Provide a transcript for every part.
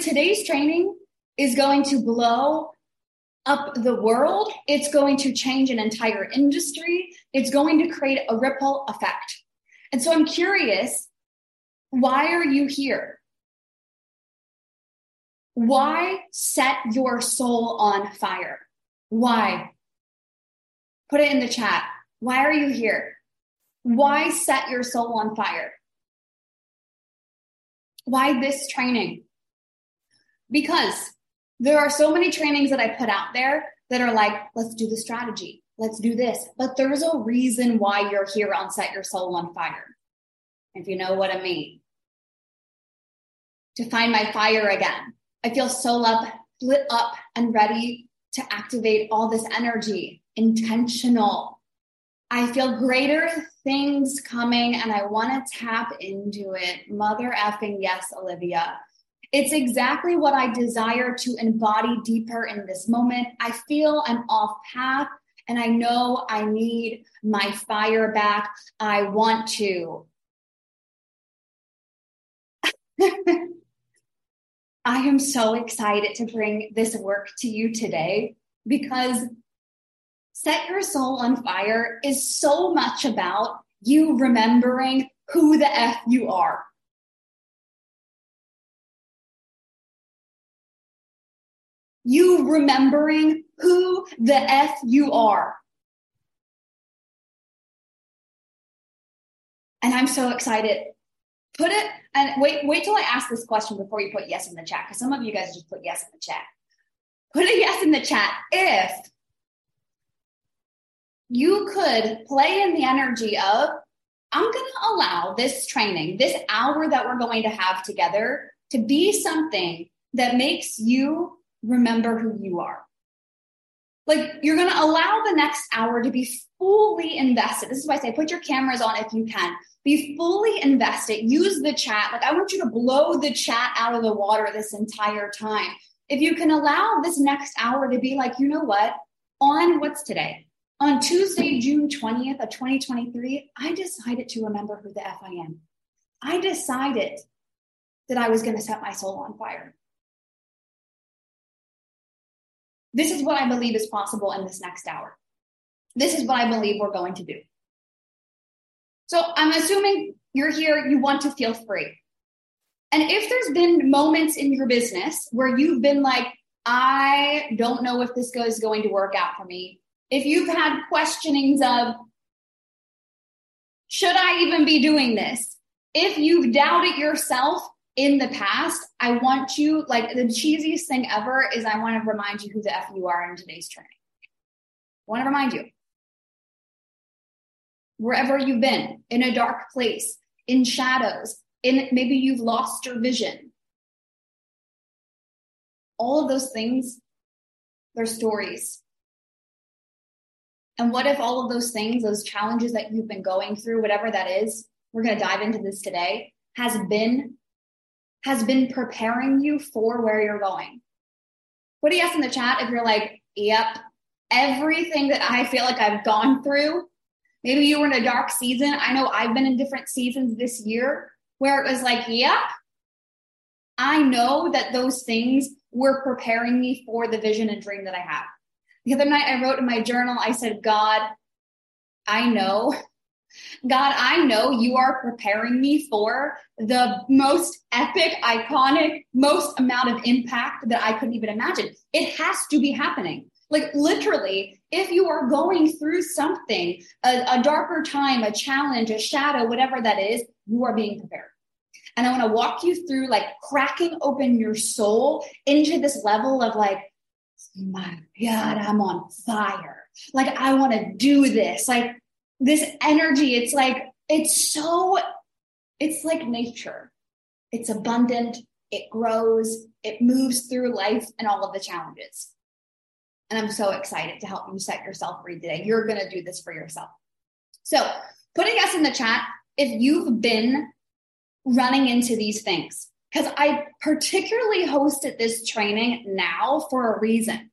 today's training is going to blow up the world. It's going to change an entire industry. It's going to create a ripple effect. And so I'm curious, why are you here? Why set your soul on fire? Why? Put it in the chat. Why are you here? Why set your soul on fire? Why this training? Because there are so many trainings that I put out there that are like, let's do the strategy. Let's do this. But there's a reason why you're here on Set Your Soul on Fire, if you know what I mean. To find my fire again. I feel so lit up and ready to activate all this energy. Intentional. I feel greater things coming and I want to tap into it. Mother effing yes, Olivia. It's exactly what I desire to embody deeper in this moment. I feel I'm off path and I know I need my fire back. I want to. I am so excited to bring this work to you today because Set Your Soul on Fire is so much about you remembering who the F you are. You remembering who the F you are. And I'm so excited. Put it, and wait till I ask this question before you put yes in the chat, because some of you guys just put yes in the chat. Put a yes in the chat if you could play in the energy of, I'm going to allow this training, this hour that we're going to have together, to be something that makes you remember who you are. Like, you're going to allow the next hour to be fully invested. This is why I say put your cameras on if you can. Be fully invested. Use the chat. Like, I want you to blow the chat out of the water this entire time. If you can allow this next hour to be like, you know what? On what's today? On Tuesday, June 20th of 2023, I decided to remember who the F I am. I decided that I was going to set my soul on fire. This is what I believe is possible in this next hour. This is what I believe we're going to do. So I'm assuming you're here, you want to feel free. And if there's been moments in your business where you've been like, I don't know if this is going to work out for me. If you've had questionings of, should I even be doing this? If you've doubted yourself, in the past, I want you, like the cheesiest thing ever is I want to remind you who the F you are in today's training. I want to remind you. Wherever you've been, in a dark place, in shadows, maybe you've lost your vision. All of those things, they're stories. And what if all of those things, those challenges that you've been going through, whatever that is, we're going to dive into this today, has been preparing you for where you're going. Put a yes in the chat if you're like, yep, everything that I feel like I've gone through. Maybe you were in a dark season. I know I've been in different seasons this year where it was like, yep, I know that those things were preparing me for the vision and dream that I have. The other night I wrote in my journal, I said, God, I know you are preparing me for the most epic, iconic, most amount of impact that I couldn't even imagine. It has to be happening. Like, literally, if you are going through something, a darker time, a challenge, a shadow, whatever that is, you are being prepared. And I want to walk you through, like, cracking open your soul into this level of, like, my God, I'm on fire. Like, I want to do this. Like, this energy, it's like nature. It's abundant. It grows. It moves through life and all of the challenges. And I'm so excited to help you set yourself free today. You're going to do this for yourself. So put a yes in the chat if you've been running into these things, because I particularly hosted this training now for a reason.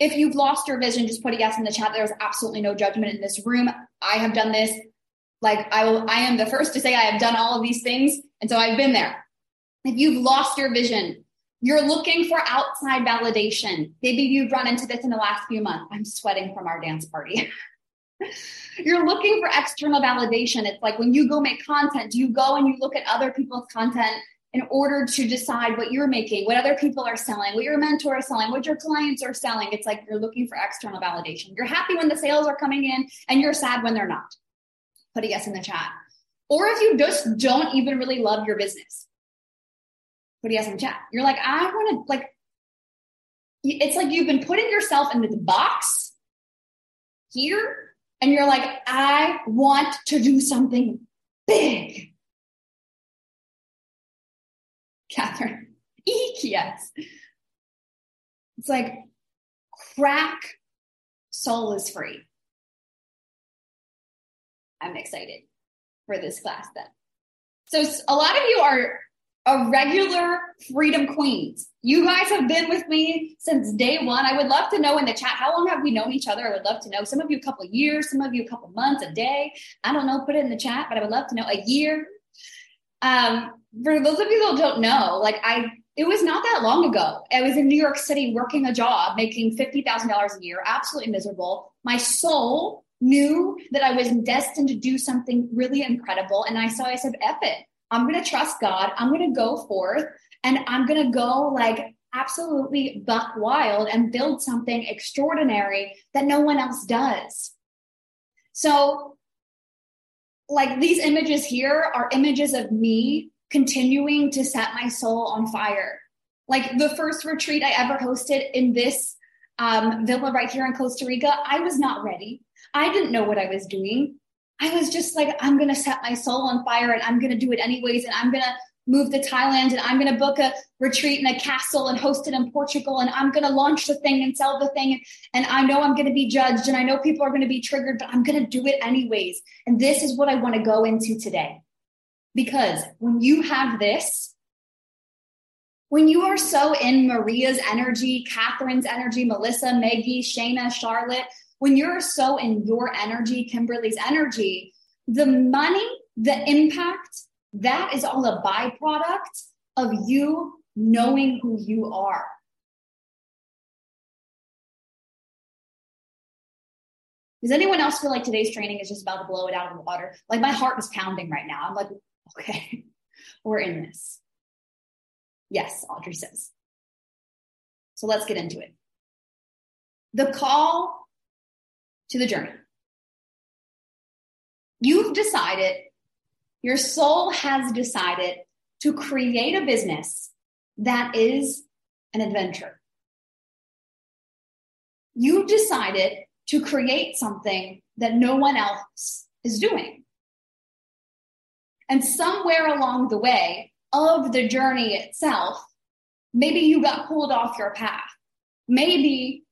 If you've lost your vision, just put a yes in the chat. There's absolutely no judgment in this room. I have done this. Like, I am the first to say I have done all of these things. And so I've been there. If you've lost your vision, You're looking for outside validation. Maybe you've run into this in the last few months. I'm sweating from our dance party. You're looking for external validation. It's like when you go make content, do you go and you look at other people's content in order to decide what you're making, what other people are selling, what your mentor is selling, what your clients are selling? It's like you're looking for external validation. You're happy when the sales are coming in and you're sad when they're not. Put a yes in the chat. Or if you just don't even really love your business, put a yes in the chat. You're like, I want to, like, it's like you've been putting yourself in this box here. And you're like, I want to do something big. Catherine, eek, yes. It's like, crack, soul is free. I'm excited for this class then. So a lot of you are a regular Freedom Queens. You guys have been with me since day one. I would love to know in the chat, how long have we known each other? I would love to know. Some of you a couple of years, some of you a couple of months, a day. I don't know, put it in the chat, but I would love to know a year. For those of you that don't know, like it was not that long ago. I was in New York City working a job, making $50,000 a year, absolutely miserable. My soul knew that I was destined to do something really incredible. And I said, F it. I'm going to trust God. I'm going to go forth and I'm going to go like absolutely buck wild and build something extraordinary that no one else does. So like these images here are images of me continuing to set my soul on fire. Like the first retreat I ever hosted in this villa right here in Costa Rica, I was not ready. I didn't know what I was doing. I was just like, I'm going to set my soul on fire and I'm going to do it anyways. And I'm going to move to Thailand and I'm going to book a retreat in a castle and host it in Portugal. And I'm going to launch the thing and sell the thing. And I know I'm going to be judged and I know people are going to be triggered, but I'm going to do it anyways. And this is what I want to go into today. Because when you have this, when you are so in Maria's energy, Catherine's energy, Melissa, Maggie, Shayna, Charlotte, when you're so in your energy, Kimberly's energy, the money, the impact, that is all a byproduct of you knowing who you are. Does anyone else feel like today's training is just about to blow it out of the water? Like my heart is pounding right now. I'm like, okay, we're in this. Yes, Audrey says. So let's get into it. The call to the journey. You've decided, your soul has decided to create a business that is an adventure. You've decided to create something that no one else is doing. And somewhere along the way of the journey itself, maybe you got pulled off your path. Maybe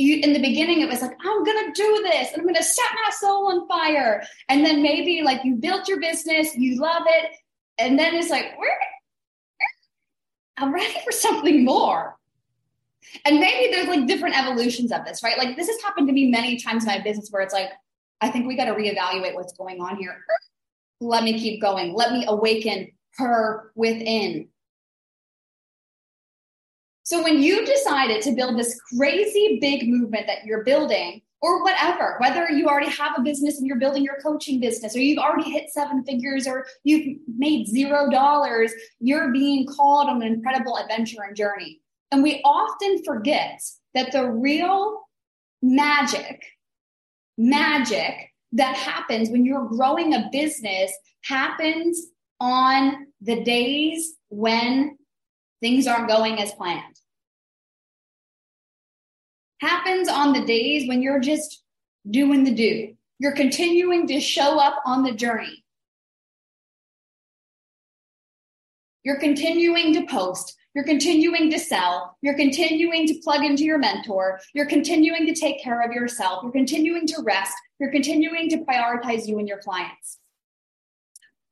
in the beginning, it was like, I'm going to do this. And I'm going to set my soul on fire. And then maybe like you built your business, you love it. And then it's like, I'm ready for something more. And maybe there's like different evolutions of this, right? Like this has happened to me many times in my business where it's like, I think we got to reevaluate what's going on here. Let me keep going. Let me awaken her within. So when you decided to build this crazy big movement that you're building or whatever, whether you already have a business and you're building your coaching business or you've already hit seven figures or you've made $0, you're being called on an incredible adventure and journey. And we often forget that the real magic that happens when you're growing a business happens on the days when things aren't going as planned. Happens on the days when you're just doing the do. You're continuing to show up on the journey. You're continuing to post. You're continuing to sell. You're continuing to plug into your mentor. You're continuing to take care of yourself. You're continuing to rest. You're continuing to prioritize you and your clients.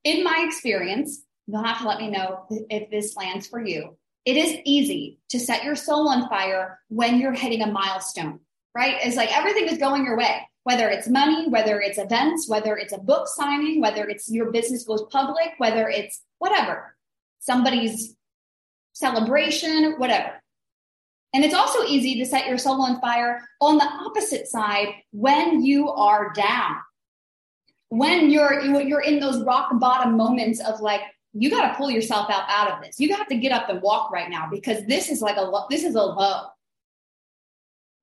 In my experience, you'll have to let me know if this lands for you. It is easy to set your soul on fire when you're hitting a milestone, right? It's like everything is going your way, whether it's money, whether it's events, whether it's a book signing, whether it's your business goes public, whether it's whatever. Somebody's celebration, whatever. And it's also easy to set your soul on fire on the opposite side when you are down, when you're in those rock bottom moments of like, you got to pull yourself out of this. You have to get up and walk right now because this is like a low.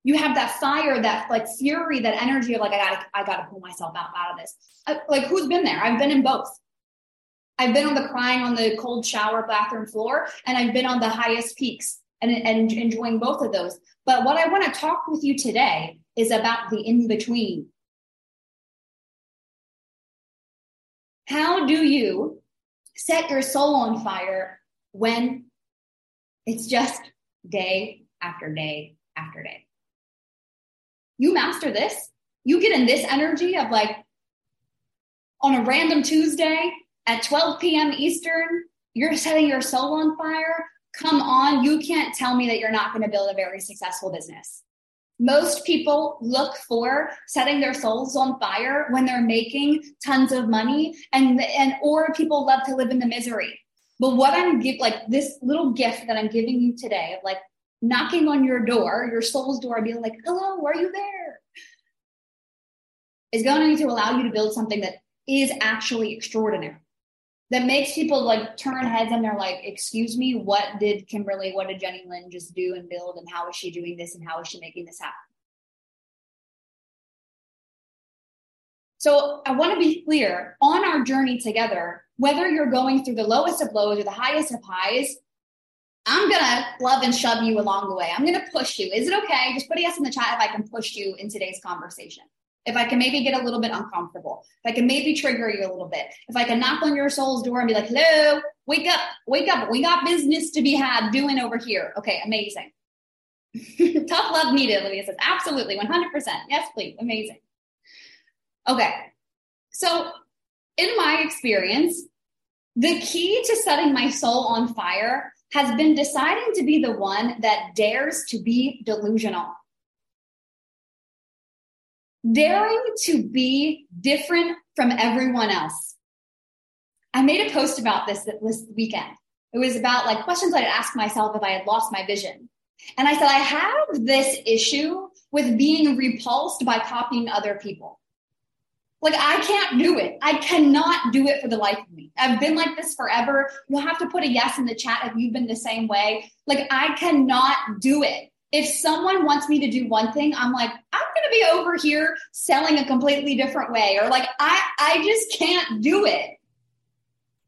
You have that fire, that like fury, that energy of like, I gotta pull myself out of this. Like who's been there? I've been in both. I've been on the crying on the cold shower bathroom floor, and I've been on the highest peaks and enjoying both of those. But what I want to talk with you today is about the in-between. How do you set your soul on fire when it's just day after day after day? You master this, you get in this energy of like on a random Tuesday at 12 p.m. Eastern, you're setting your soul on fire. Come on, you can't tell me that you're not going to build a very successful business. Most people look for setting their souls on fire when they're making tons of money and or people love to live in the misery. But what I'm giving, like this little gift that I'm giving you today of like knocking on your door, your soul's door, being like, hello, are you there? Is going to allow you to build something that is actually extraordinary. That makes people like turn heads and they're like, excuse me, what did Kimberly, what did Jenny Lynn just do and build? And how is she doing this? And how is she making this happen? So I want to be clear on our journey together, whether you're going through the lowest of lows or the highest of highs, I'm going to love and shove you along the way. I'm going to push you. Is it okay? Just put a yes in the chat if I can push you in today's conversation. If I can maybe get a little bit uncomfortable, if I can maybe trigger you a little bit, if I can knock on your soul's door and be like, hello, wake up. We got business to be had doing over here. Okay, amazing. Tough love needed, Lydia says. Absolutely, 100%. Yes, please. Amazing. Okay, so in my experience, the key to setting my soul on fire has been deciding to be the one that dares to be delusional. Daring to be different from everyone else. I made a post about this weekend. It was about like questions I'd ask myself if I had lost my vision. And I said, I have this issue with being repulsed by copying other people. Like, I can't do it. I cannot do it for the life of me. I've been like this forever. You'll have to put a yes in the chat if you've been the same way. Like, I cannot do it. If someone wants me to do one thing, I'm like, I'm going to be over here selling a completely different way. Or like, I just can't do it.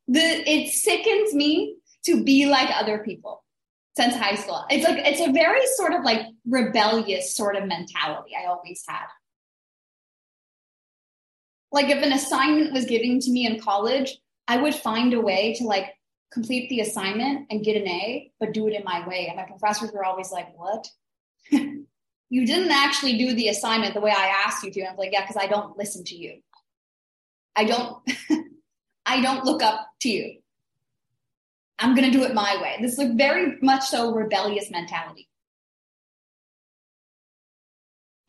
It sickens me to be like other people since high school. It's like, it's a very sort of like rebellious sort of mentality I always had. Like if an assignment was given to me in college, I would find a way to like complete the assignment and get an A, but do it in my way. And my professors were always like, what? You didn't actually do the assignment the way I asked you to. And I was like, yeah, because I don't listen to you. I don't look up to you. I'm going to do it my way. This is very much so rebellious mentality.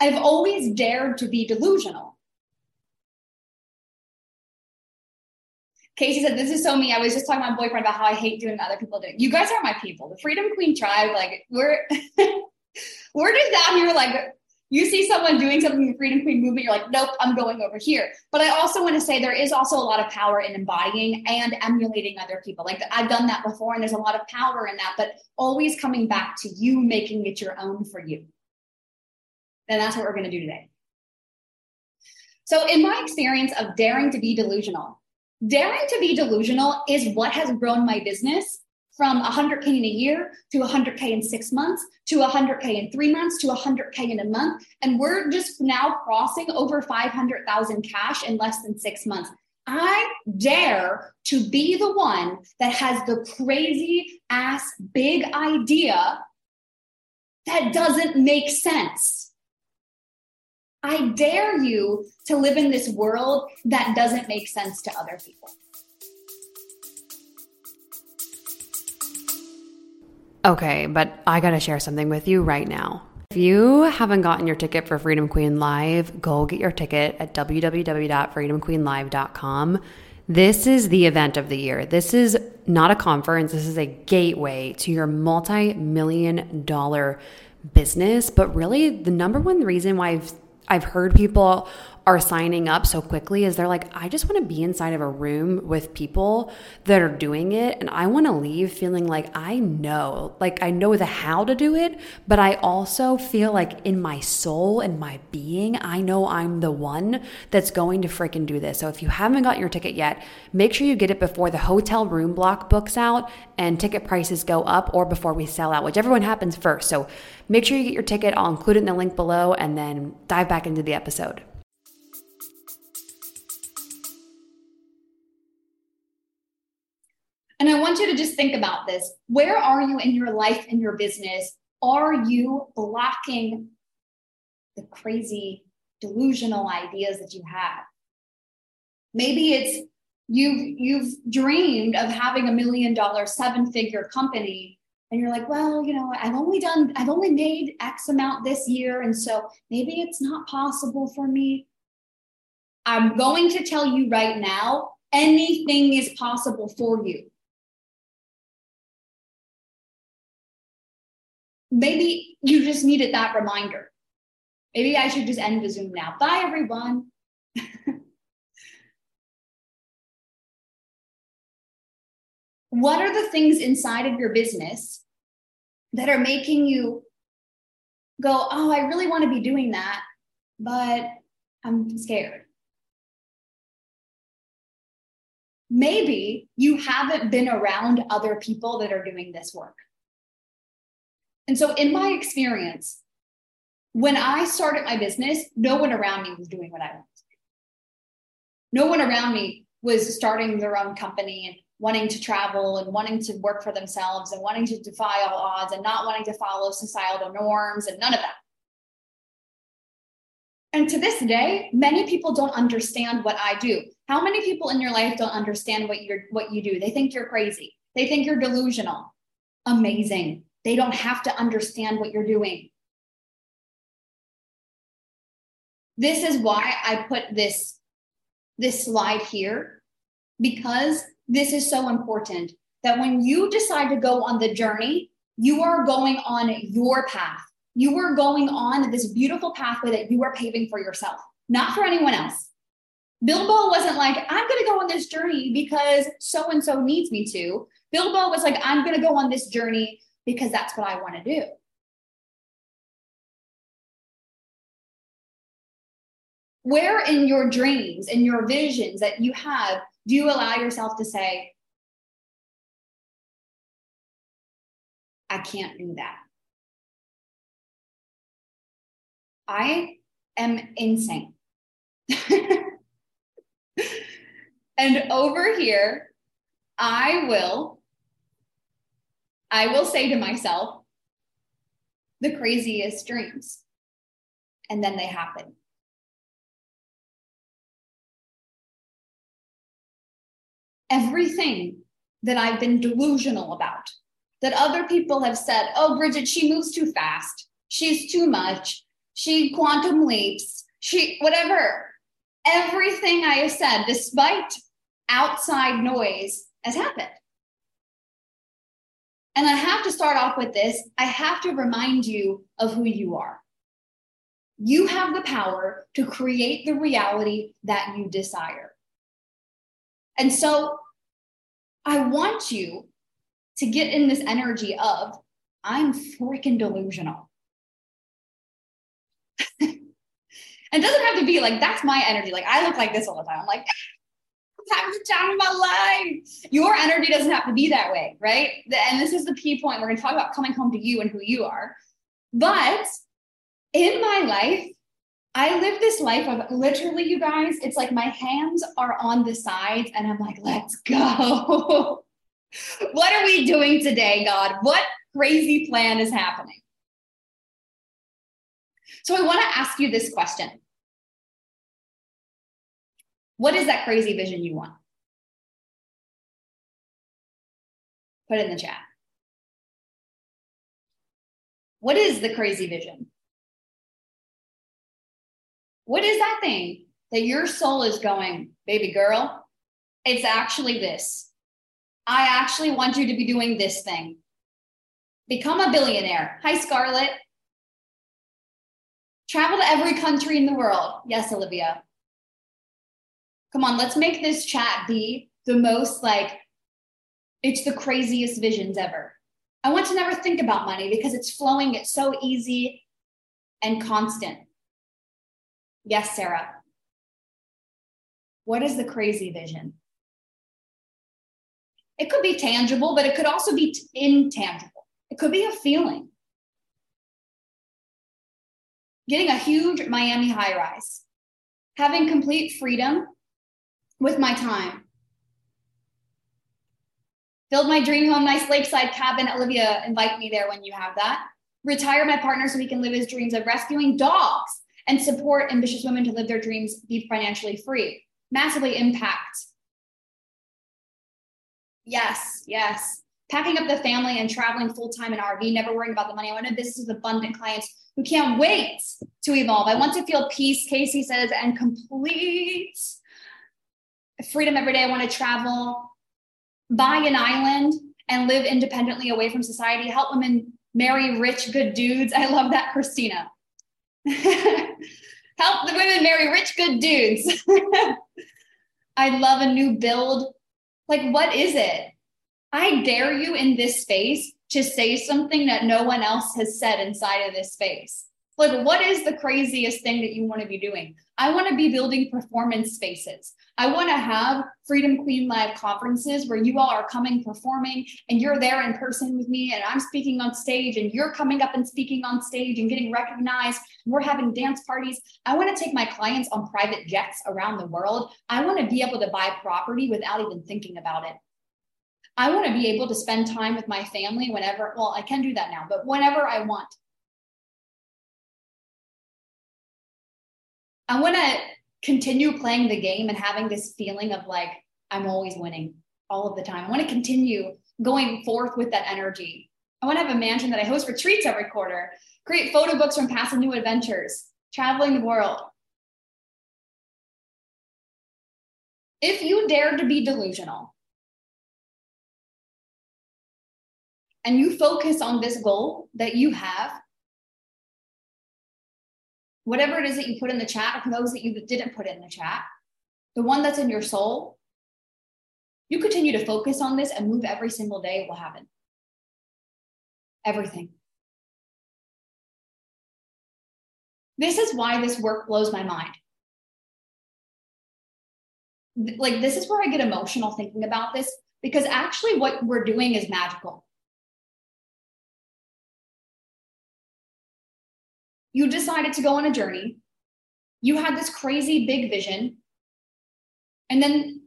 I've always dared to be delusional. Casey said, this is so me. I was just talking to my boyfriend about how I hate doing what other people do. You guys are my people. The Freedom Queen tribe, like we're just out here like, you see someone doing something in the Freedom Queen movement, you're like, nope, I'm going over here. But I also want to say there is also a lot of power in embodying and emulating other people. Like I've done that before and there's a lot of power in that, but always coming back to you making it your own for you. And that's what we're going to do today. So in my experience of daring to be delusional, daring to be delusional is what has grown my business from 100K in a year to 100K in 6 months to 100K in 3 months to 100K in a month. And we're just now crossing over 500,000 cash in less than 6 months. I dare to be the one that has the crazy ass big idea that doesn't make sense. I dare you to live in this world that doesn't make sense to other people. Okay, but I got to share something with you right now. If you haven't gotten your ticket for Freedom Queen Live, go get your ticket at www.freedomqueenlive.com. This is the event of the year. This is not a conference. This is a gateway to your multi-million-dollar business. But really, the number one reason why I've heard people are signing up so quickly is they're like, I just want to be inside of a room with people that are doing it. And I want to leave feeling like I know the how to do it, but I also feel like in my soul and my being, I know I'm the one that's going to freaking do this. So if you haven't got your ticket yet, make sure you get it before the hotel room block books out and ticket prices go up, or before we sell out, whichever one happens first. So make sure you get your ticket. I'll include it in the link below, and then dive back into the episode. And I want you to just think about this. Where are you in your life, in your business? Are you blocking the crazy, delusional ideas that you have? Maybe it's you've dreamed of having $1 million, 7-figure company, and you're like, well, you know, I've only made X amount this year, and so maybe it's not possible for me. I'm going to tell you right now, anything is possible for you. Maybe you just needed that reminder. Maybe I should just end the Zoom now. Bye, everyone. What are the things inside of your business that are making you go, oh, I really want to be doing that, but I'm scared? Maybe you haven't been around other people that are doing this work. And so in my experience, when I started my business, no one around me was doing what I wanted. No one around me was starting their own company and wanting to travel and wanting to work for themselves and wanting to defy all odds and not wanting to follow societal norms and none of that. And to this day, many people don't understand what I do. How many people in your life don't understand what you do? They think you're crazy. They think you're delusional. Amazing. They don't have to understand what you're doing. This is why I put this slide here, because this is so important that when you decide to go on the journey, you are going on your path. You are going on this beautiful pathway that you are paving for yourself, not for anyone else. Bilbo wasn't like, I'm going to go on this journey because so-and-so needs me to. Bilbo was like, I'm going to go on this journey because that's what I want to do. Where in your dreams and your visions that you have, do you allow yourself to say, I can't do that. I am insane. And over here, I will say to myself, the craziest dreams. And then they happen. Everything that I've been delusional about, that other people have said, oh, Bridget, she moves too fast. She's too much. She quantum leaps. She whatever. Everything I have said, despite outside noise, has happened. And I have to start off with this. I have to remind you of who you are. You have the power to create the reality that you desire. And so I want you to get in this energy of, I'm freaking delusional. It doesn't have to be like, that's my energy. Like, I look like this all the time. I'm like, I'm having the time of my life. Your energy doesn't have to be that way, right? And this is the key point. We're going to talk about coming home to you and who you are. But in my life, I live this life of literally, you guys, it's like my hands are on the sides and I'm like, let's go. What are we doing today, God? What crazy plan is happening? So I want to ask you this question. What is that crazy vision you want? Put it in the chat. What is the crazy vision? What is that thing that your soul is going, baby girl, It's actually this. I actually want you to be doing this thing. Become a billionaire. Hi, Scarlett. Travel to every country in the world. Yes, Olivia. Come on, let's make this chat be the most like, it's the craziest visions ever. I want to never think about money because it's flowing. It's so easy and constant. Yes, Sarah. What is the crazy vision? It could be tangible, but it could also be intangible. It could be a feeling. Getting a huge Miami high rise, having complete freedom with my time. Build my dream home, nice lakeside cabin. Olivia, invite me there when you have that. Retire my partner so he can live his dreams of rescuing dogs and support ambitious women to live their dreams, be financially free. Massively impact. Yes, yes. Packing up the family and traveling full-time in RV, never worrying about the money. I want a business with abundant clients who can't wait to evolve. I want to feel peace, Casey says, and complete freedom every day. I want to travel, buy an island, and live independently away from society. Help women marry rich, good dudes. I love that, Christina. Help the women marry rich, good dudes. I love a new build. Like, what is it? I dare you in this space to say something that no one else has said inside of this space. Like, what is the craziest thing that you want to be doing? I want to be building performance spaces. I want to have Freedom Queen Live conferences where you all are coming, performing, and you're there in person with me, and I'm speaking on stage, and you're coming up and speaking on stage and getting recognized. We're having dance parties. I want to take my clients on private jets around the world. I want to be able to buy property without even thinking about it. I want to be able to spend time with my family whenever, well, I can do that now, but whenever I want. I want to continue playing the game and having this feeling of like, I'm always winning all of the time. I want to continue going forth with that energy. I want to have a mansion that I host retreats every quarter, create photo books from past and new adventures, traveling the world. If you dare to be delusional and you focus on this goal that you have, whatever it is that you put in the chat, or those that you didn't put in the chat, the one that's in your soul, you continue to focus on this and move every single day, it will happen. Everything. This is why this work blows my mind. Like, this is where I get emotional thinking about this, because actually what we're doing is magical. You decided to go on a journey. You had this crazy big vision. And then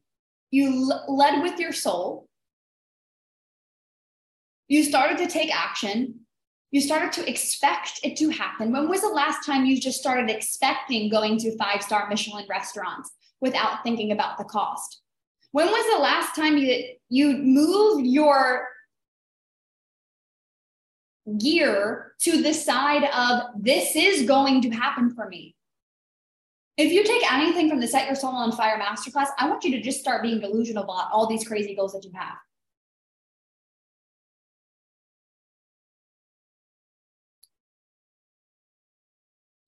you led with your soul. You started to take action. You started to expect it to happen. When was the last time you just started expecting going to 5-star Michelin restaurants without thinking about the cost? When was the last time you moved your gear to the side of, this is going to happen for me? If you take anything from the Set Your Soul on Fire Masterclass, I want you to just start being delusional about all these crazy goals that you have.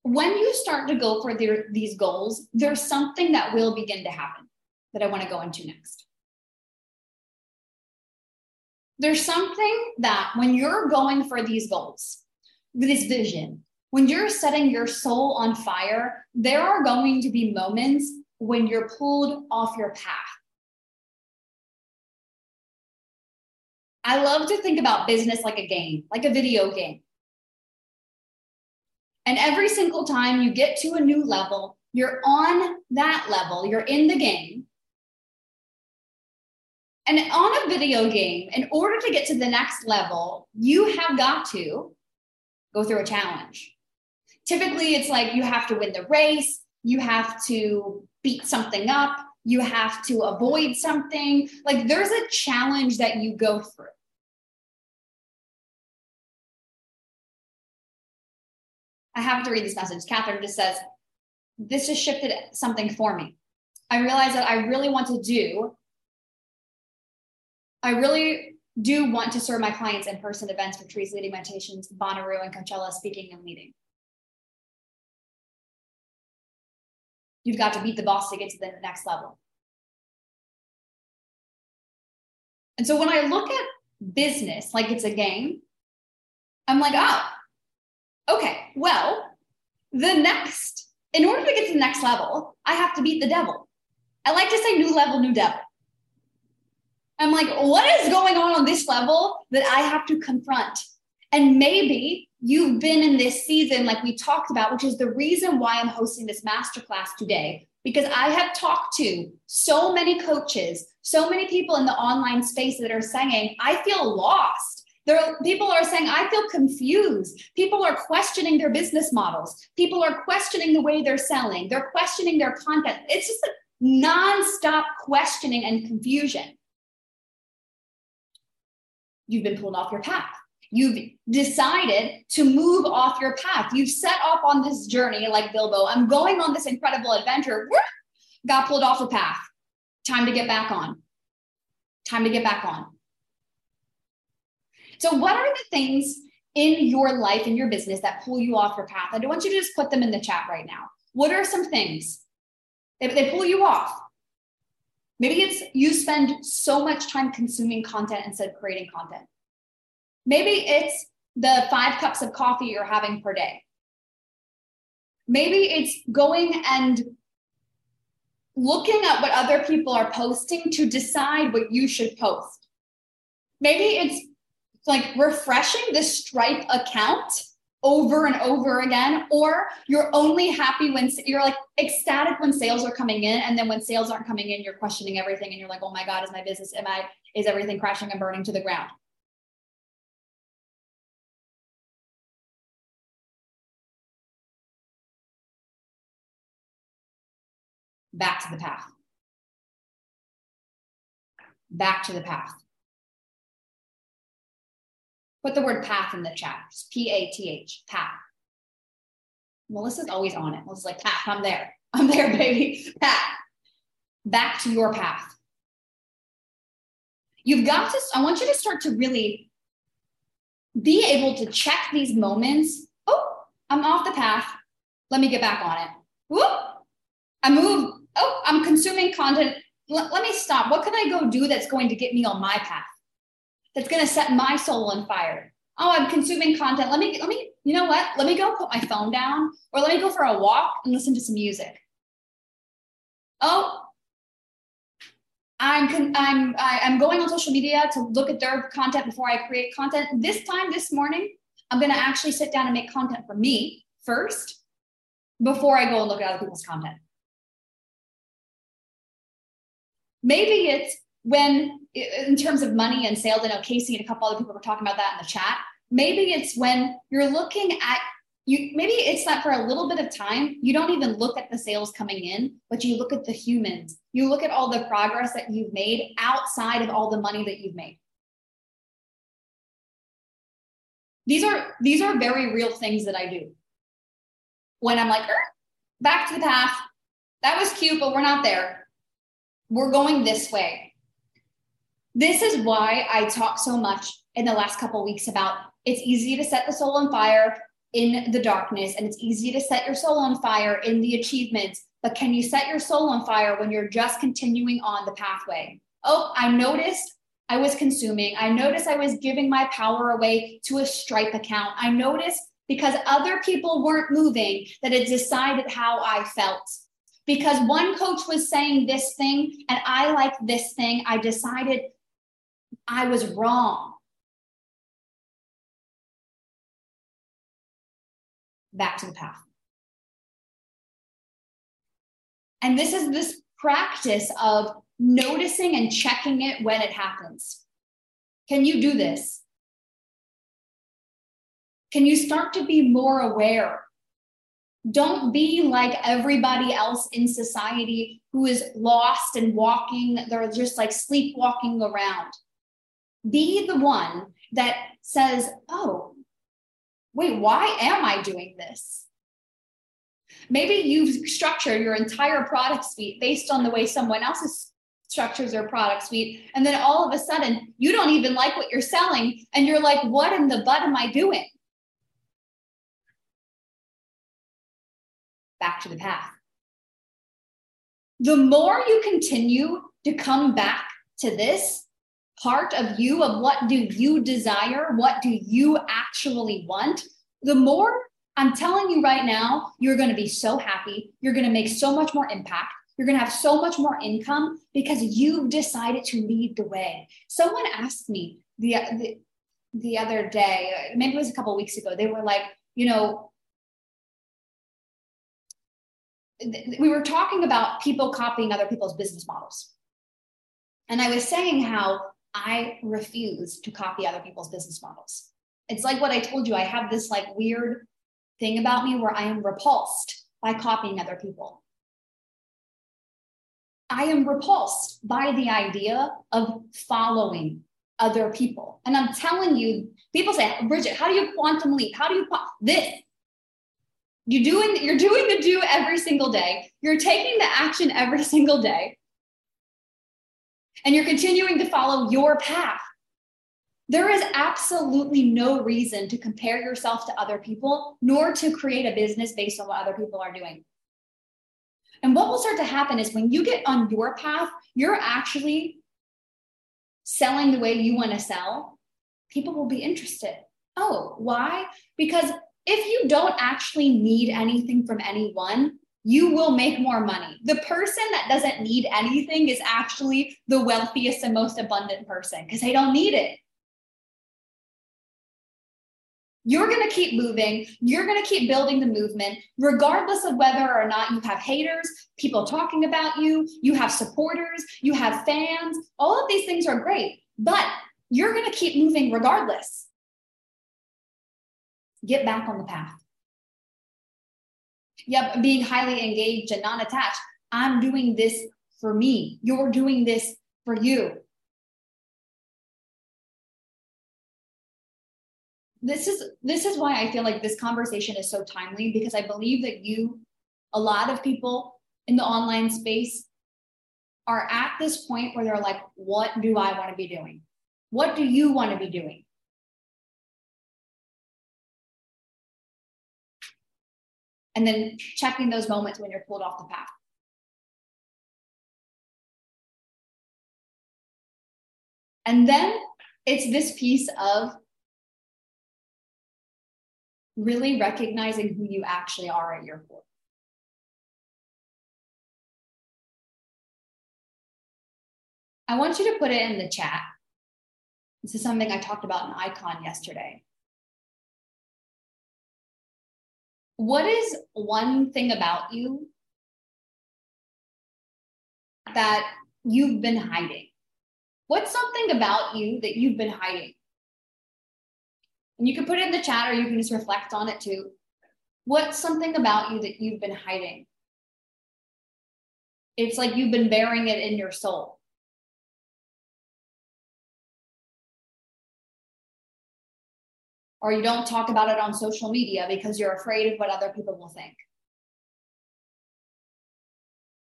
When you start to go for these goals, there's something that will begin to happen that I want to go into next. There's something that when you're going for these goals, this vision, when you're setting your soul on fire, there are going to be moments when you're pulled off your path. I love to think about business like a game, like a video game. And every single time you get to a new level, you're on that level, you're in the game. And on a video game, in order to get to the next level, you have got to go through a challenge. Typically, it's like you have to win the race, you have to beat something up, you have to avoid something. Like, there's a challenge that you go through. I have to read this message. Catherine just says, this just shifted something for me. I realized that I really want to do I really do want to serve my clients in person events, retreats, leading meditations, Bonnaroo and Coachella, speaking and leading. You've got to beat the boss to get to the next level. And so when I look at business like it's a game, I'm like, oh, okay, well, in order to get to the next level, I have to beat the devil. I like to say new level, new devil. I'm like, what is going on this level that I have to confront? And maybe you've been in this season like we talked about, which is the reason why I'm hosting this masterclass today, because I have talked to so many coaches, so many people in the online space that are saying, I feel lost. People are saying, I feel confused. People are questioning their business models. People are questioning the way they're selling. They're questioning their content. It's just a nonstop questioning and confusion. You've been pulled off your path. You've decided to move off your path. You've set off on this journey like Bilbo. I'm going on this incredible adventure. Got pulled off the path. Time to get back on. Time to get back on. So what are the things in your life, in your business, that pull you off your path? I don't want you to just put them in the chat right now. What are some things that they pull you off? Maybe it's you spend so much time consuming content instead of creating content. Maybe it's the 5 cups of coffee you're having per day. Maybe it's going and looking at what other people are posting to decide what you should post. Maybe it's like refreshing the Stripe account over and over again, or you're only happy when you're like ecstatic when sales are coming in. And then when sales aren't coming in, you're questioning everything. And you're like, oh my God, is my business, is everything crashing and burning to the ground? Back to the path. Back to the path. Put the word path in the chat. P-A-T-H, path. Melissa's always on it. Melissa's like, path, I'm there. I'm there, baby. Path. Back to your path. You've got to, I want you to start to really be able to check these moments. Oh, I'm off the path. Let me get back on it. Whoop. I move. Oh, I'm consuming content. Let me stop. What can I go do that's going to get me on my path? That's going to set my soul on fire. Oh, I'm consuming content. Let me, you know what? Let me go put my phone down, or let me go for a walk and listen to some music. Oh, I'm going on social media to look at their content before I create content. This morning, I'm going to actually sit down and make content for me first before I go and look at other people's content. Maybe it's when, in terms of money and sales, I know Casey and a couple other people were talking about that in the chat. Maybe it's when you're looking at, maybe it's that for a little bit of time, you don't even look at the sales coming in, but you look at the humans. You look at all the progress that you've made outside of all the money that you've made. These are very real things that I do. When I'm like, back to the path. That was cute, but we're not there. We're going this way. This is why I talk so much in the last couple of weeks about it's easy to set the soul on fire in the darkness, and it's easy to set your soul on fire in the achievements, but can you set your soul on fire when you're just continuing on the pathway? Oh, I noticed I was consuming. I noticed I was giving my power away to a Stripe account. I noticed because other people weren't moving that it decided how I felt. Because one coach was saying this thing and I like this thing, I decided I was wrong. Back to the path. And this is this practice of noticing and checking it when it happens. Can you do this? Can you start to be more aware? Don't be like everybody else in society who is lost and walking. They're just like sleepwalking around. Be the one that says, oh, wait, why am I doing this? Maybe you've structured your entire product suite based on the way someone else is structures or product suite. And then all of a sudden, you don't even like what you're selling. And you're like, what in the butt am I doing? Back to the path. The more you continue to come back to this part of you, of what do you desire? What do you actually want? The more, I'm telling you right now, you're going to be so happy. You're going to make so much more impact. You're going to have so much more income because you've decided to lead the way. Someone asked me the other day, maybe it was a couple of weeks ago, they were like, you know, we were talking about people copying other people's business models. And I was saying how I refuse to copy other people's business models. It's like what I told you, I have this like weird thing about me where I am repulsed by copying other people. I am repulsed by the idea of following other people. And I'm telling you, people say, Bridget, how do you quantum leap? How do you this? You're doing the do every single day. You're taking the action every single day. And you're continuing to follow your path. There is absolutely no reason to compare yourself to other people, nor to create a business based on what other people are doing. And what will start to happen is when you get on your path, you're actually selling the way you want to sell. People will be interested. Oh, why? Because if you don't actually need anything from anyone, you will make more money. The person that doesn't need anything is actually the wealthiest and most abundant person because they don't need it. You're going to keep moving. You're going to keep building the movement, regardless of whether or not you have haters, people talking about you, you have supporters, you have fans. All of these things are great, but you're going to keep moving regardless. Get back on the path. Yep, being highly engaged and non-attached. I'm doing this for me. You're doing this for you. This is why I feel like this conversation is so timely, because I believe that a lot of people in the online space are at this point where they're like, what do I want to be doing? What do you want to be doing? And then checking those moments when you're pulled off the path. And then it's this piece of really recognizing who you actually are at your core. I want you to put it in the chat. This is something I talked about in ICON yesterday. What is one thing about you that you've been hiding? What's something about you that you've been hiding? And you can put it in the chat, or you can just reflect on it too. What's something about you that you've been hiding? It's like you've been burying it in your soul. Or you don't talk about it on social media because you're afraid of what other people will think.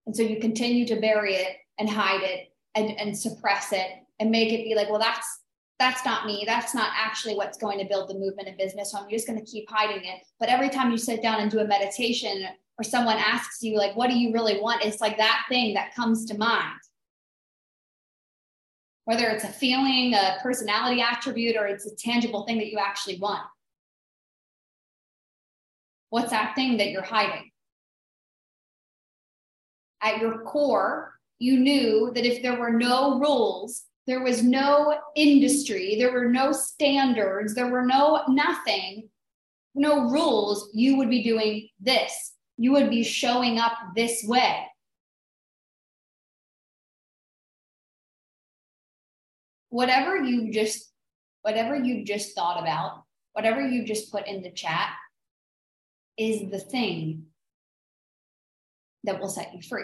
And so you continue to bury it and hide it and suppress it and make it be like, well, that's not me. That's not actually what's going to build the movement and business. So I'm just going to keep hiding it. But every time you sit down and do a meditation or someone asks you, like, what do you really want? It's like that thing that comes to mind. Whether it's a feeling, a personality attribute, or it's a tangible thing that you actually want. What's that thing that you're hiding? At your core, you knew that if there were no rules, there was no industry, there were no standards, there were no nothing, no rules, you would be doing this. You would be showing up this way. Whatever you just thought about, whatever you just put in the chat is the thing that will set you free.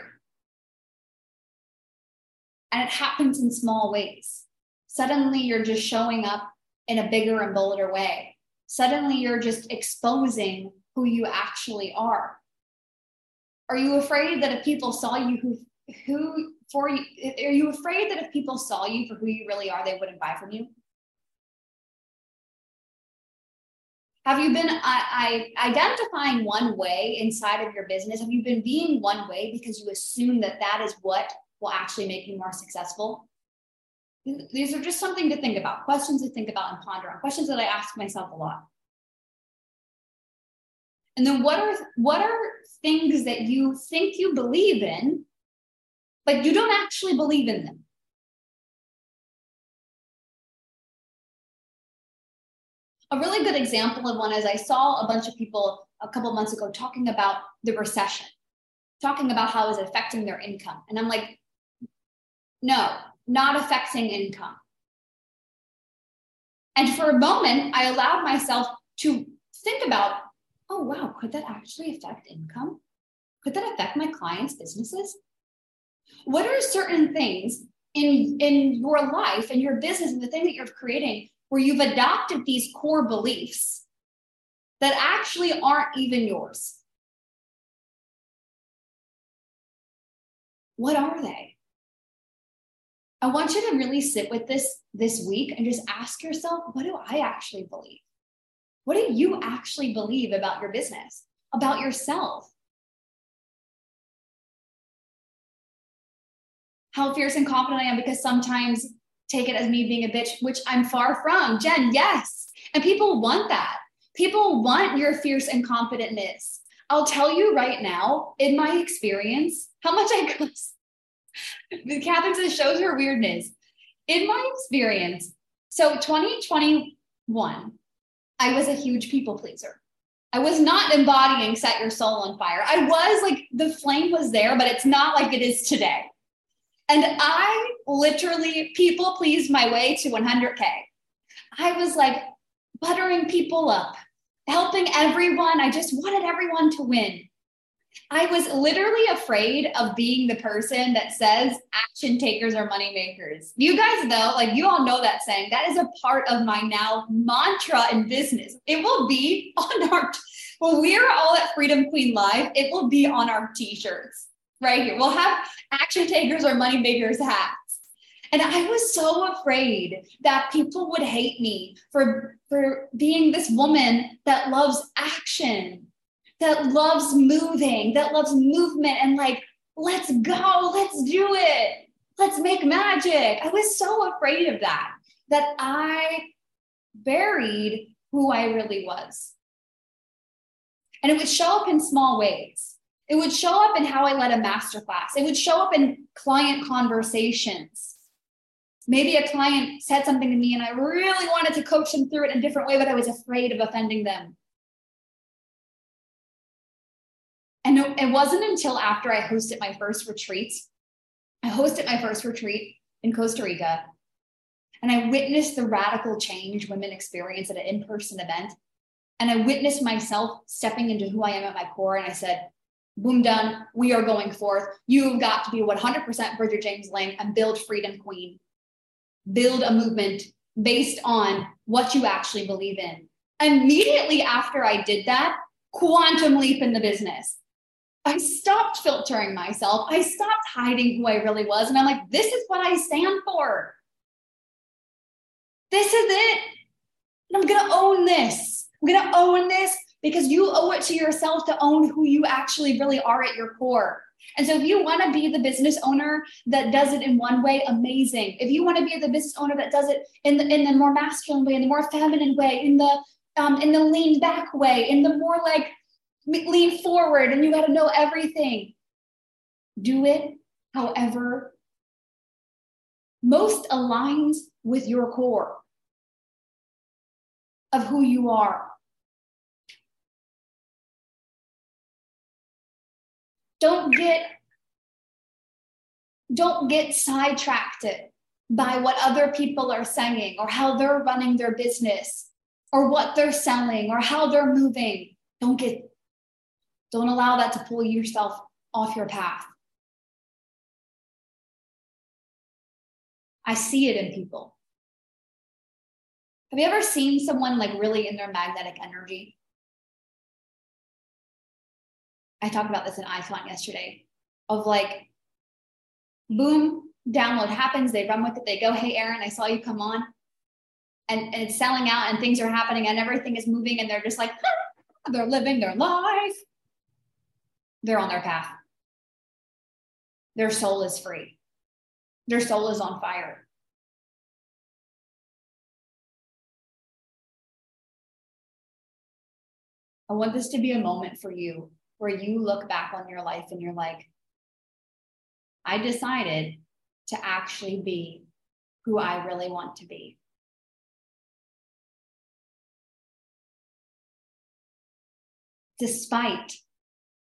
And it happens in small ways. Suddenly you're just showing up in a bigger and bolder way. Suddenly you're just exposing who you actually are. Are you afraid that if people saw you who for you, are you afraid that if people saw you for who you really are, they wouldn't buy from you? Have you been identifying one way inside of your business? Have you been being one way because you assume that that is what will actually make you more successful? These are just something to think about, questions to think about and ponder on, questions that I ask myself a lot. And then what are things that you think you believe in, but you don't actually believe in them? A really good example of one is I saw a bunch of people a couple of months ago talking about the recession, talking about how it's affecting their income. And I'm like, no, not affecting income. And for a moment, I allowed myself to think about, oh, wow, could that actually affect income? Could that affect my clients' businesses? What are certain things in your life, in your business, and the thing that you're creating where you've adopted these core beliefs that actually aren't even yours? What are they? I want you to really sit with this week and just ask yourself, what do I actually believe? What do you actually believe about your business, about yourself? How fierce and confident I am, because sometimes take it as me being a bitch, which I'm far from. Jen, yes. And people want that. People want your fierce and confidentness. I'll tell you right now, in my experience, how much I cuss. Catherine just shows her weirdness. In my experience, so 2021, I was a huge people pleaser. I was not embodying Set Your Soul on Fire. I was like, the flame was there, but it's not like it is today. And I literally people pleased my way to 100K. I was like buttering people up, helping everyone. I just wanted everyone to win. I was literally afraid of being the person that says action takers are money makers. You guys know, like you all know that saying. That is a part of my now mantra in business. It will be on our, when we're all at Freedom Queen Live, it will be on our t-shirts right here. We'll have action takers or money makers hats. And I was so afraid that people would hate me for being this woman that loves action, that loves moving, that loves movement and like, let's go, let's do it. Let's make magic. I was so afraid of that I buried who I really was. And it would show up in small ways. It would show up in how I led a masterclass. It would show up in client conversations. Maybe a client said something to me and I really wanted to coach them through it in a different way, but I was afraid of offending them. And it wasn't until after I hosted my first retreat. I hosted my first retreat in Costa Rica, and I witnessed the radical change women experience at an in-person event. And I witnessed myself stepping into who I am at my core. And I said, boom, done. We are going forth. You've got to be 100% Bridget Jamesling and build Freedom Queen. Build a movement based on what you actually believe in. Immediately after I did that, quantum leap in the business. I stopped filtering myself. I stopped hiding who I really was. And I'm like, this is what I stand for. This is it. And I'm going to own this. I'm going to own this because you owe it to yourself to own who you actually really are at your core. And so if you want to be the business owner that does it in one way, amazing. If you want to be the business owner that does it in the more masculine way, in the more feminine way, in the lean back way, in the more like, lean forward and you got to know everything. Do it, however, most aligns with your core of who you are. Don't get sidetracked by what other people are saying or how they're running their business or what they're selling or how they're moving. Don't allow that to pull yourself off your path. I see it in people. Have you ever seen someone like really in their magnetic energy? I talked about this in ICON yesterday of like, boom, download happens. They run with it. They go, hey, Erin, I saw you come on. And it's selling out and things are happening and everything is moving. And they're just like, ah, they're living their life. They're on their path. Their soul is free. Their soul is on fire. I want this to be a moment for you where you look back on your life and you're like, I decided to actually be who I really want to be. Despite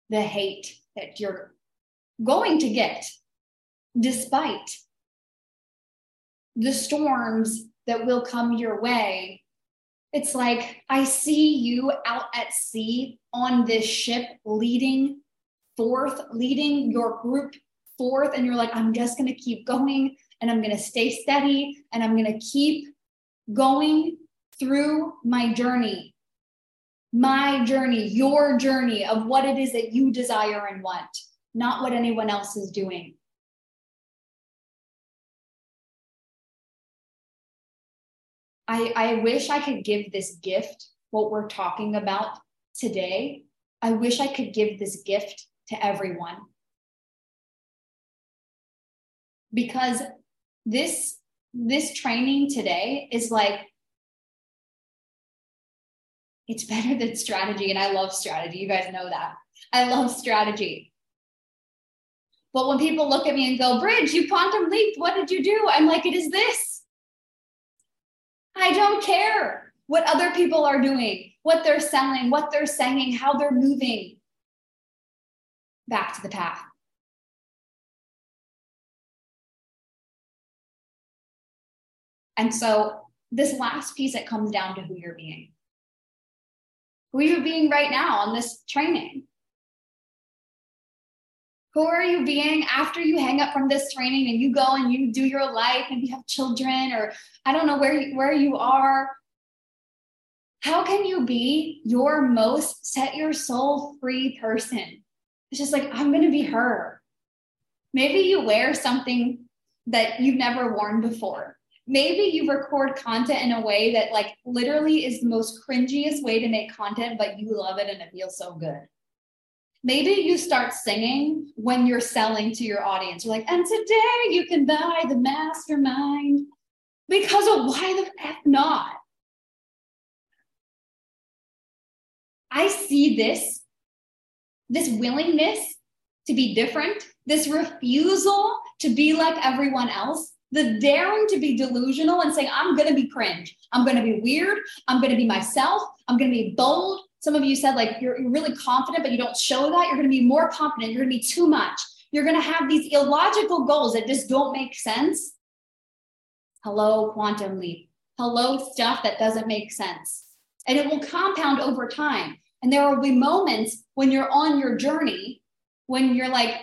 the hate that you're going to get, despite the storms that will come your way, it's like, I see you out at sea on this ship leading your group forth. And you're like, I'm just going to keep going and I'm going to stay steady and I'm going to keep going through my journey, your journey of what it is that you desire and want, not what anyone else is doing. I wish I could give this gift, what we're talking about today. I wish I could give this gift to everyone. Because this training today is like, it's better than strategy. And I love strategy. You guys know that. I love strategy. But when people look at me and go, Bridge, you quantum leaped. What did you do? I'm like, it is this. I don't care what other people are doing, what they're selling, what they're saying, how they're moving. Back to the path. And so this last piece, it comes down to who you're being. Who you're being right now on this training. Who are you being after you hang up from this training and you go and you do your life and you have children or I don't know where you are? How can you be your most set your soul free person? It's just like, I'm going to be her. Maybe you wear something that you've never worn before. Maybe you record content in a way that like literally is the most cringiest way to make content, but you love it and it feels so good. Maybe you start singing when you're selling to your audience. You're like, and today you can buy the mastermind because of why the F not? I see this willingness to be different, this refusal to be like everyone else, the daring to be delusional and saying, I'm going to be cringe. I'm going to be weird. I'm going to be myself. I'm going to be bold. Some of you said like, you're really confident, but you don't show that. You're going to be more confident. You're going to be too much. You're going to have these illogical goals that just don't make sense. Hello, quantum leap. Hello, stuff that doesn't make sense. And it will compound over time. And there will be moments when you're on your journey, when you're like,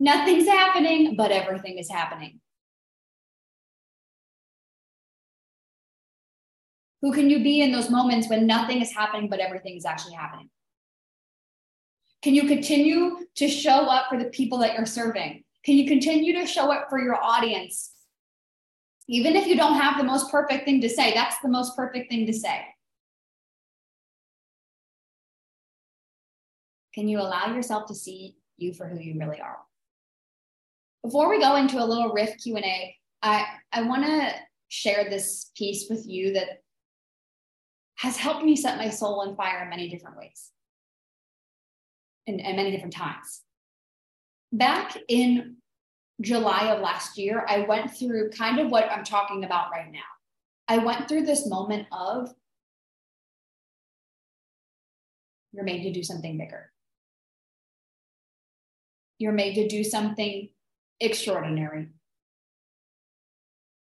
nothing's happening, but everything is happening. Who can you be in those moments when nothing is happening, but everything is actually happening? Can you continue to show up for the people that you're serving? Can you continue to show up for your audience? Even if you don't have the most perfect thing to say, that's the most perfect thing to say. Can you allow yourself to see you for who you really are? Before we go into a little riff Q&A, I want to share this piece with you that has helped me set my soul on fire in many different ways and many different times. Back in July of last year, I went through kind of what I'm talking about right now. I went through this moment of you're made to do something bigger. You're made to do something extraordinary.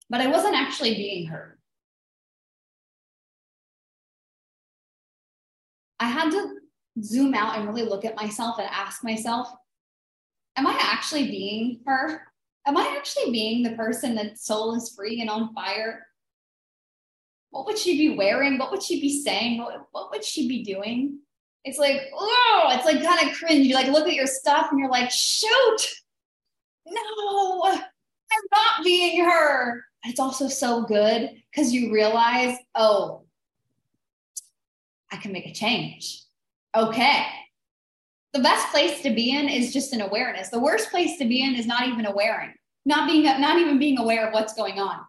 But I wasn't actually being heard. I had to zoom out and really look at myself and ask myself, am I actually being her? Am I actually being the person that soul is free and on fire? What would she be wearing? What would she be saying? What would she be doing? It's like, oh, it's like kind of cringe. You like look at your stuff and you're like, shoot, no, I'm not being her. But it's also so good because you realize, oh, I can make a change. Okay. The best place to be in is just an awareness. The worst place to be in is not even awareing, not even being aware of what's going on.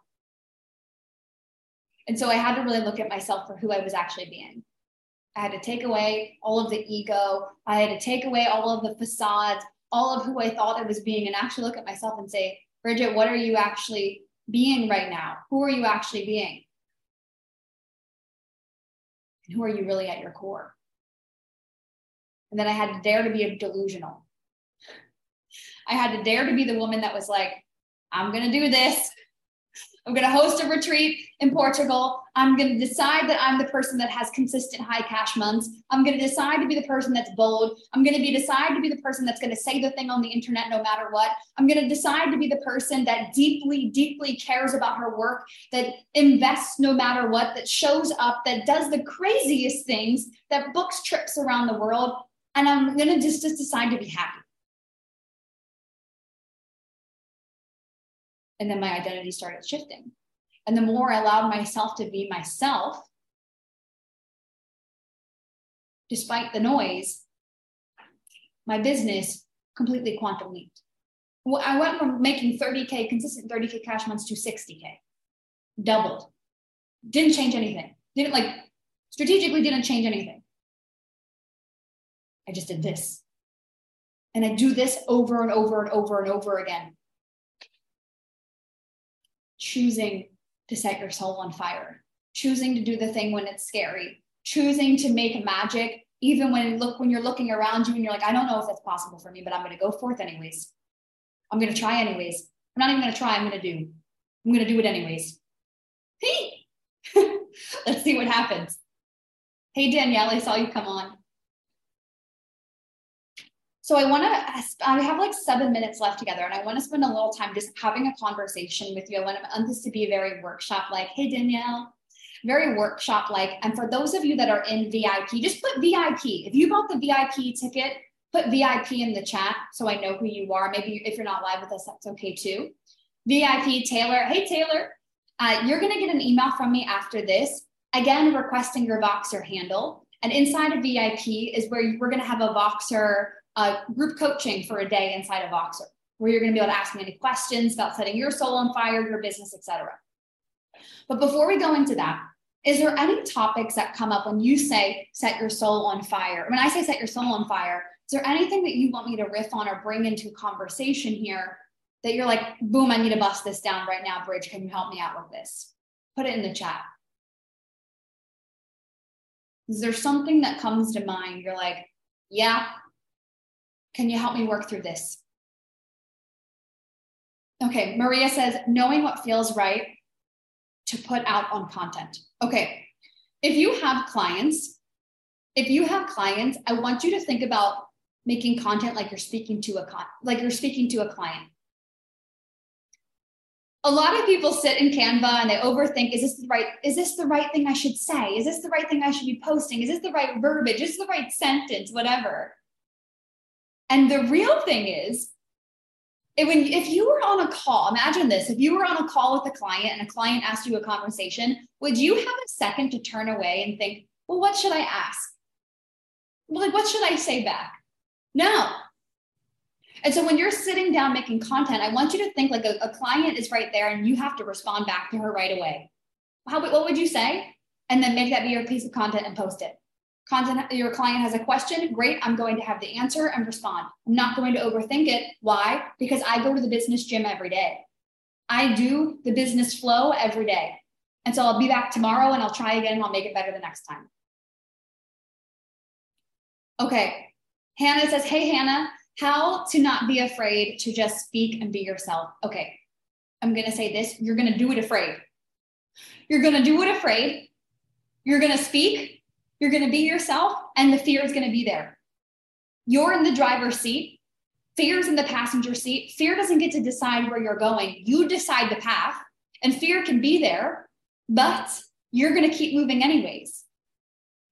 And so I had to really look at myself for who I was actually being. I had to take away all of the ego. I had to take away all of the facades, all of who I thought I was being, and actually look at myself and say, Bridget, what are you actually being right now? Who are you actually being? And who are you really at your core? And then I had to dare to be delusional. I had to dare to be the woman that was like, I'm going to do this. I'm going to host a retreat in Portugal. I'm going to decide that I'm the person that has consistent high cash months. I'm going to decide to be the person that's bold. I'm going to decide to be the person that's going to say the thing on the internet no matter what. I'm going to decide to be the person that deeply, deeply cares about her work, that invests no matter what, that shows up, that does the craziest things, that books trips around the world. And I'm going to just decide to be happy. And then my identity started shifting. And the more I allowed myself to be myself, despite the noise, my business completely quantum leaped. I went from making 30K, consistent 30K cash months to 60K, doubled. Didn't change anything. Strategically didn't change anything. I just did this. And I do this over and over and over and over again. Choosing to set your soul on fire, choosing to do the thing when it's scary, choosing to make magic, even when you're looking around you and you're like, I don't know if that's possible for me, but I'm going to go forth anyways. I'm going to try anyways. I'm not even going to try. I'm going to do it anyways. Hey, let's see what happens. Hey, Danielle, I saw you come on. So I have 7 minutes left together, and I want to spend a little time just having a conversation with you. I want this to be very workshop-like. Hey, Danielle, very workshop-like. And for those of you that are in VIP, just put VIP. If you bought the VIP ticket, put VIP in the chat so I know who you are. Maybe if you're not live with us, that's okay too. VIP Taylor. Hey, Taylor, you're going to get an email from me after this. Again, requesting your Voxer handle. And inside of VIP is where we're going to have a Voxer group coaching for a day inside of Voxer, where you're going to be able to ask me any questions about setting your soul on fire, your business, etc. But before we go into that, is there any topics that come up when you say set your soul on fire? When I say set your soul on fire, is there anything that you want me to riff on or bring into conversation here that you're like, boom, I need to bust this down right now, Bridge, can you help me out with this? Put it in the chat. Is there something that comes to mind? You're like, yeah, can you help me work through this? Okay, Maria says, knowing what feels right to put out on content. Okay, if you have clients, I want you to think about making content like you're speaking to a client. A lot of people sit in Canva and they overthink, is this the right thing I should say? Is this the right thing I should be posting? Is this the right verbiage? Is this the right sentence? Whatever. And the real thing is, if you were on a call, imagine this, if you were on a call with a client and a client asked you a conversation, would you have a second to turn away and think, well, what should I ask? What should I say back? No. And so when you're sitting down making content, I want you to think like a client is right there and you have to respond back to her right away. What would you say? And then make that be your piece of content and post it. Your client has a question, great, I'm going to have the answer and respond. I'm not going to overthink it. Why? Because I go to the business gym every day. I do the business flow every day. And so I'll be back tomorrow and I'll try again and I'll make it better the next time. Okay, Hannah says, hey, Hannah, how to not be afraid to just speak and be yourself. Okay, I'm gonna say this, you're gonna do it afraid. You're gonna do it afraid. You're gonna speak. You're going to be yourself and the fear is going to be there. You're in the driver's seat. Fear's in the passenger seat. Fear doesn't get to decide where you're going. You decide the path and fear can be there, but you're going to keep moving anyways.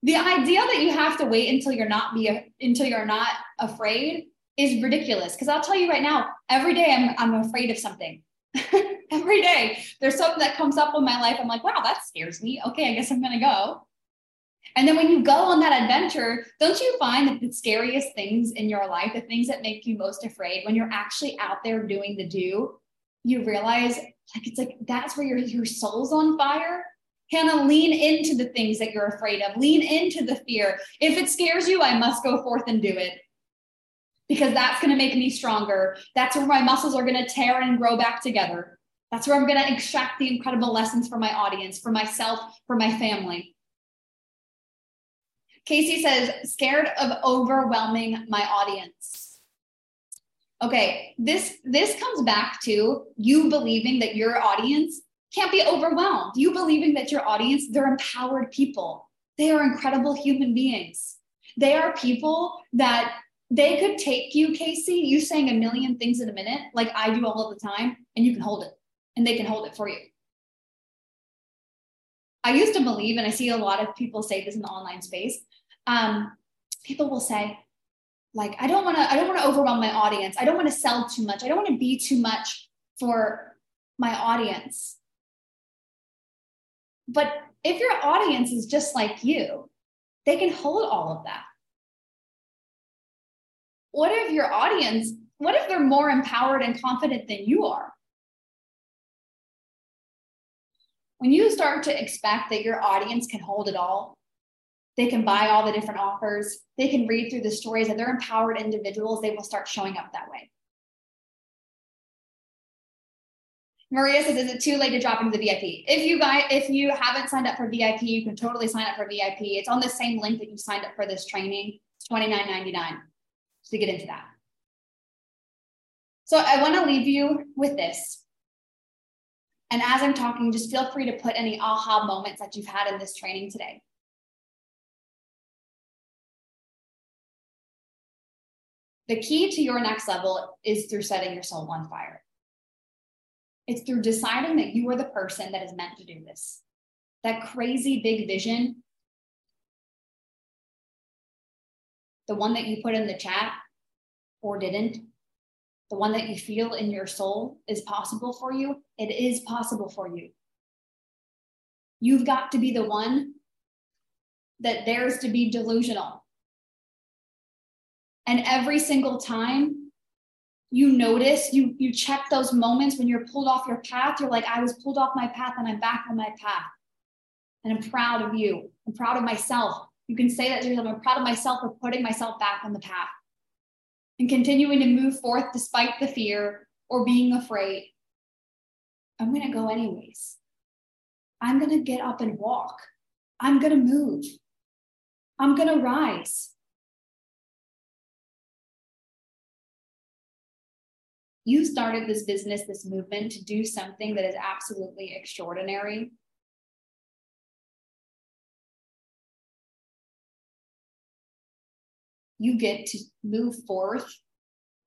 The idea that you have to wait until you're not afraid is ridiculous. Because I'll tell you right now, every day I'm afraid of something. Every day there's something that comes up in my life. I'm like, wow, that scares me. Okay, I guess I'm going to go. And then when you go on that adventure, don't you find that the scariest things in your life, the things that make you most afraid, when you're actually out there doing the do, you realize that's where your soul's on fire. Hannah, lean into the things that you're afraid of. Lean into the fear. If it scares you, I must go forth and do it, because that's going to make me stronger. That's where my muscles are going to tear and grow back together. That's where I'm going to extract the incredible lessons for my audience, for myself, for my family. Casey says, scared of overwhelming my audience. Okay, this comes back to you believing that your audience can't be overwhelmed. You believing that your audience, they're empowered people. They are incredible human beings. They are people that they could take you, Casey, you saying a million things in a minute, like I do all of the time, and you can hold it, and they can hold it for you. I used to believe, and I see a lot of people say this in the online space, people will say, like, I don't want to overwhelm my audience. I don't want to sell too much. I don't want to be too much for my audience. But if your audience is just like you, they can hold all of that. What if your audience, what if they're more empowered and confident than you are? When you start to expect that your audience can hold it all, they can buy all the different offers, they can read through the stories, and they're empowered individuals, they will start showing up that way. Maria says, is it too late to drop into the VIP? If you haven't signed up for VIP, you can totally sign up for VIP. It's on the same link that you signed up for this training. It's $29.99 to get into that. So I want to leave you with this. And as I'm talking, just feel free to put any aha moments that you've had in this training today. The key to your next level is through setting your soul on fire. It's through deciding that you are the person that is meant to do this. That crazy big vision, the one that you put in the chat or didn't, the one that you feel in your soul is possible for you, it is possible for you. You've got to be the one that dares to be delusional. And every single time, you notice, you check those moments when you're pulled off your path. You're like, I was pulled off my path and I'm back on my path. And I'm proud of you. I'm proud of myself. You can say that to yourself. I'm proud of myself for putting myself back on the path and continuing to move forth despite the fear or being afraid. I'm going to go anyways. I'm going to get up and walk. I'm going to move. I'm going to rise. You started this business, this movement, to do something that is absolutely extraordinary. You get to move forth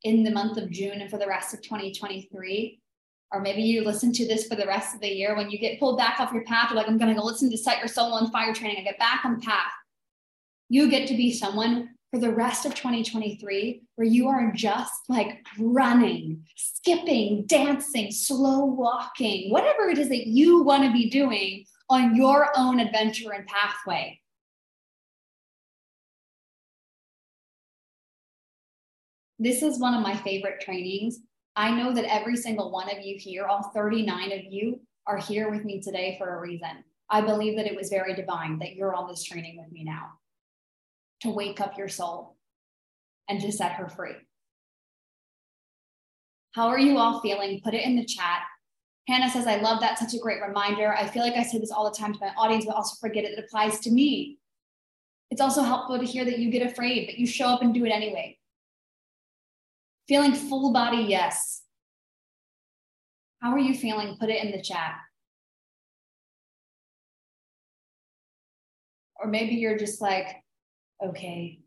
in the month of June and for the rest of 2023. Or maybe you listen to this for the rest of the year. When you get pulled back off your path, you're like, I'm going to go listen to Set Your Soul on Fire training. I get back on the path. You get to be someone for the rest of 2023, where you are just like running, skipping, dancing, slow walking, whatever it is that you want to be doing on your own adventure and pathway. This is one of my favorite trainings. I know that every single one of you here, all 39 of you, are here with me today for a reason. I believe that it was very divine that you're on this training with me now, to wake up your soul and to set her free. How are you all feeling? Put it in the chat. Hannah says, I love that. Such a great reminder. I feel like I say this all the time to my audience, but also forget it. It applies to me. It's also helpful to hear that you get afraid, but you show up and do it anyway. Feeling full body, yes. How are you feeling? Put it in the chat. Or maybe you're just like, okay,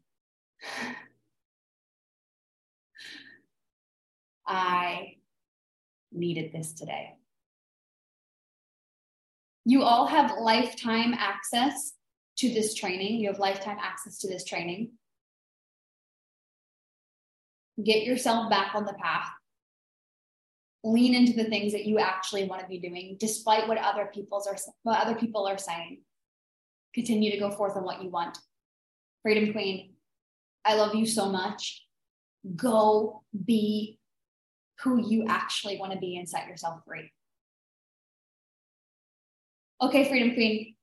I needed this today. You all have lifetime access to this training. You have lifetime access to this training. get yourself back on the path. Lean into the things that you actually want to be doing, despite what other people are saying. Continue to go forth on what you want. Freedom Queen, I love you so much. Go be who you actually want to be and set yourself free. Okay, Freedom Queen,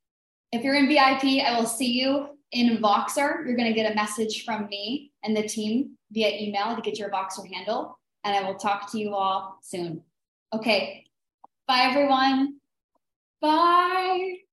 if you're in VIP, I will see you in Voxer. You're going to get a message from me and the team via email to get your Voxer handle. And I will talk to you all soon. Okay. Bye, everyone. Bye.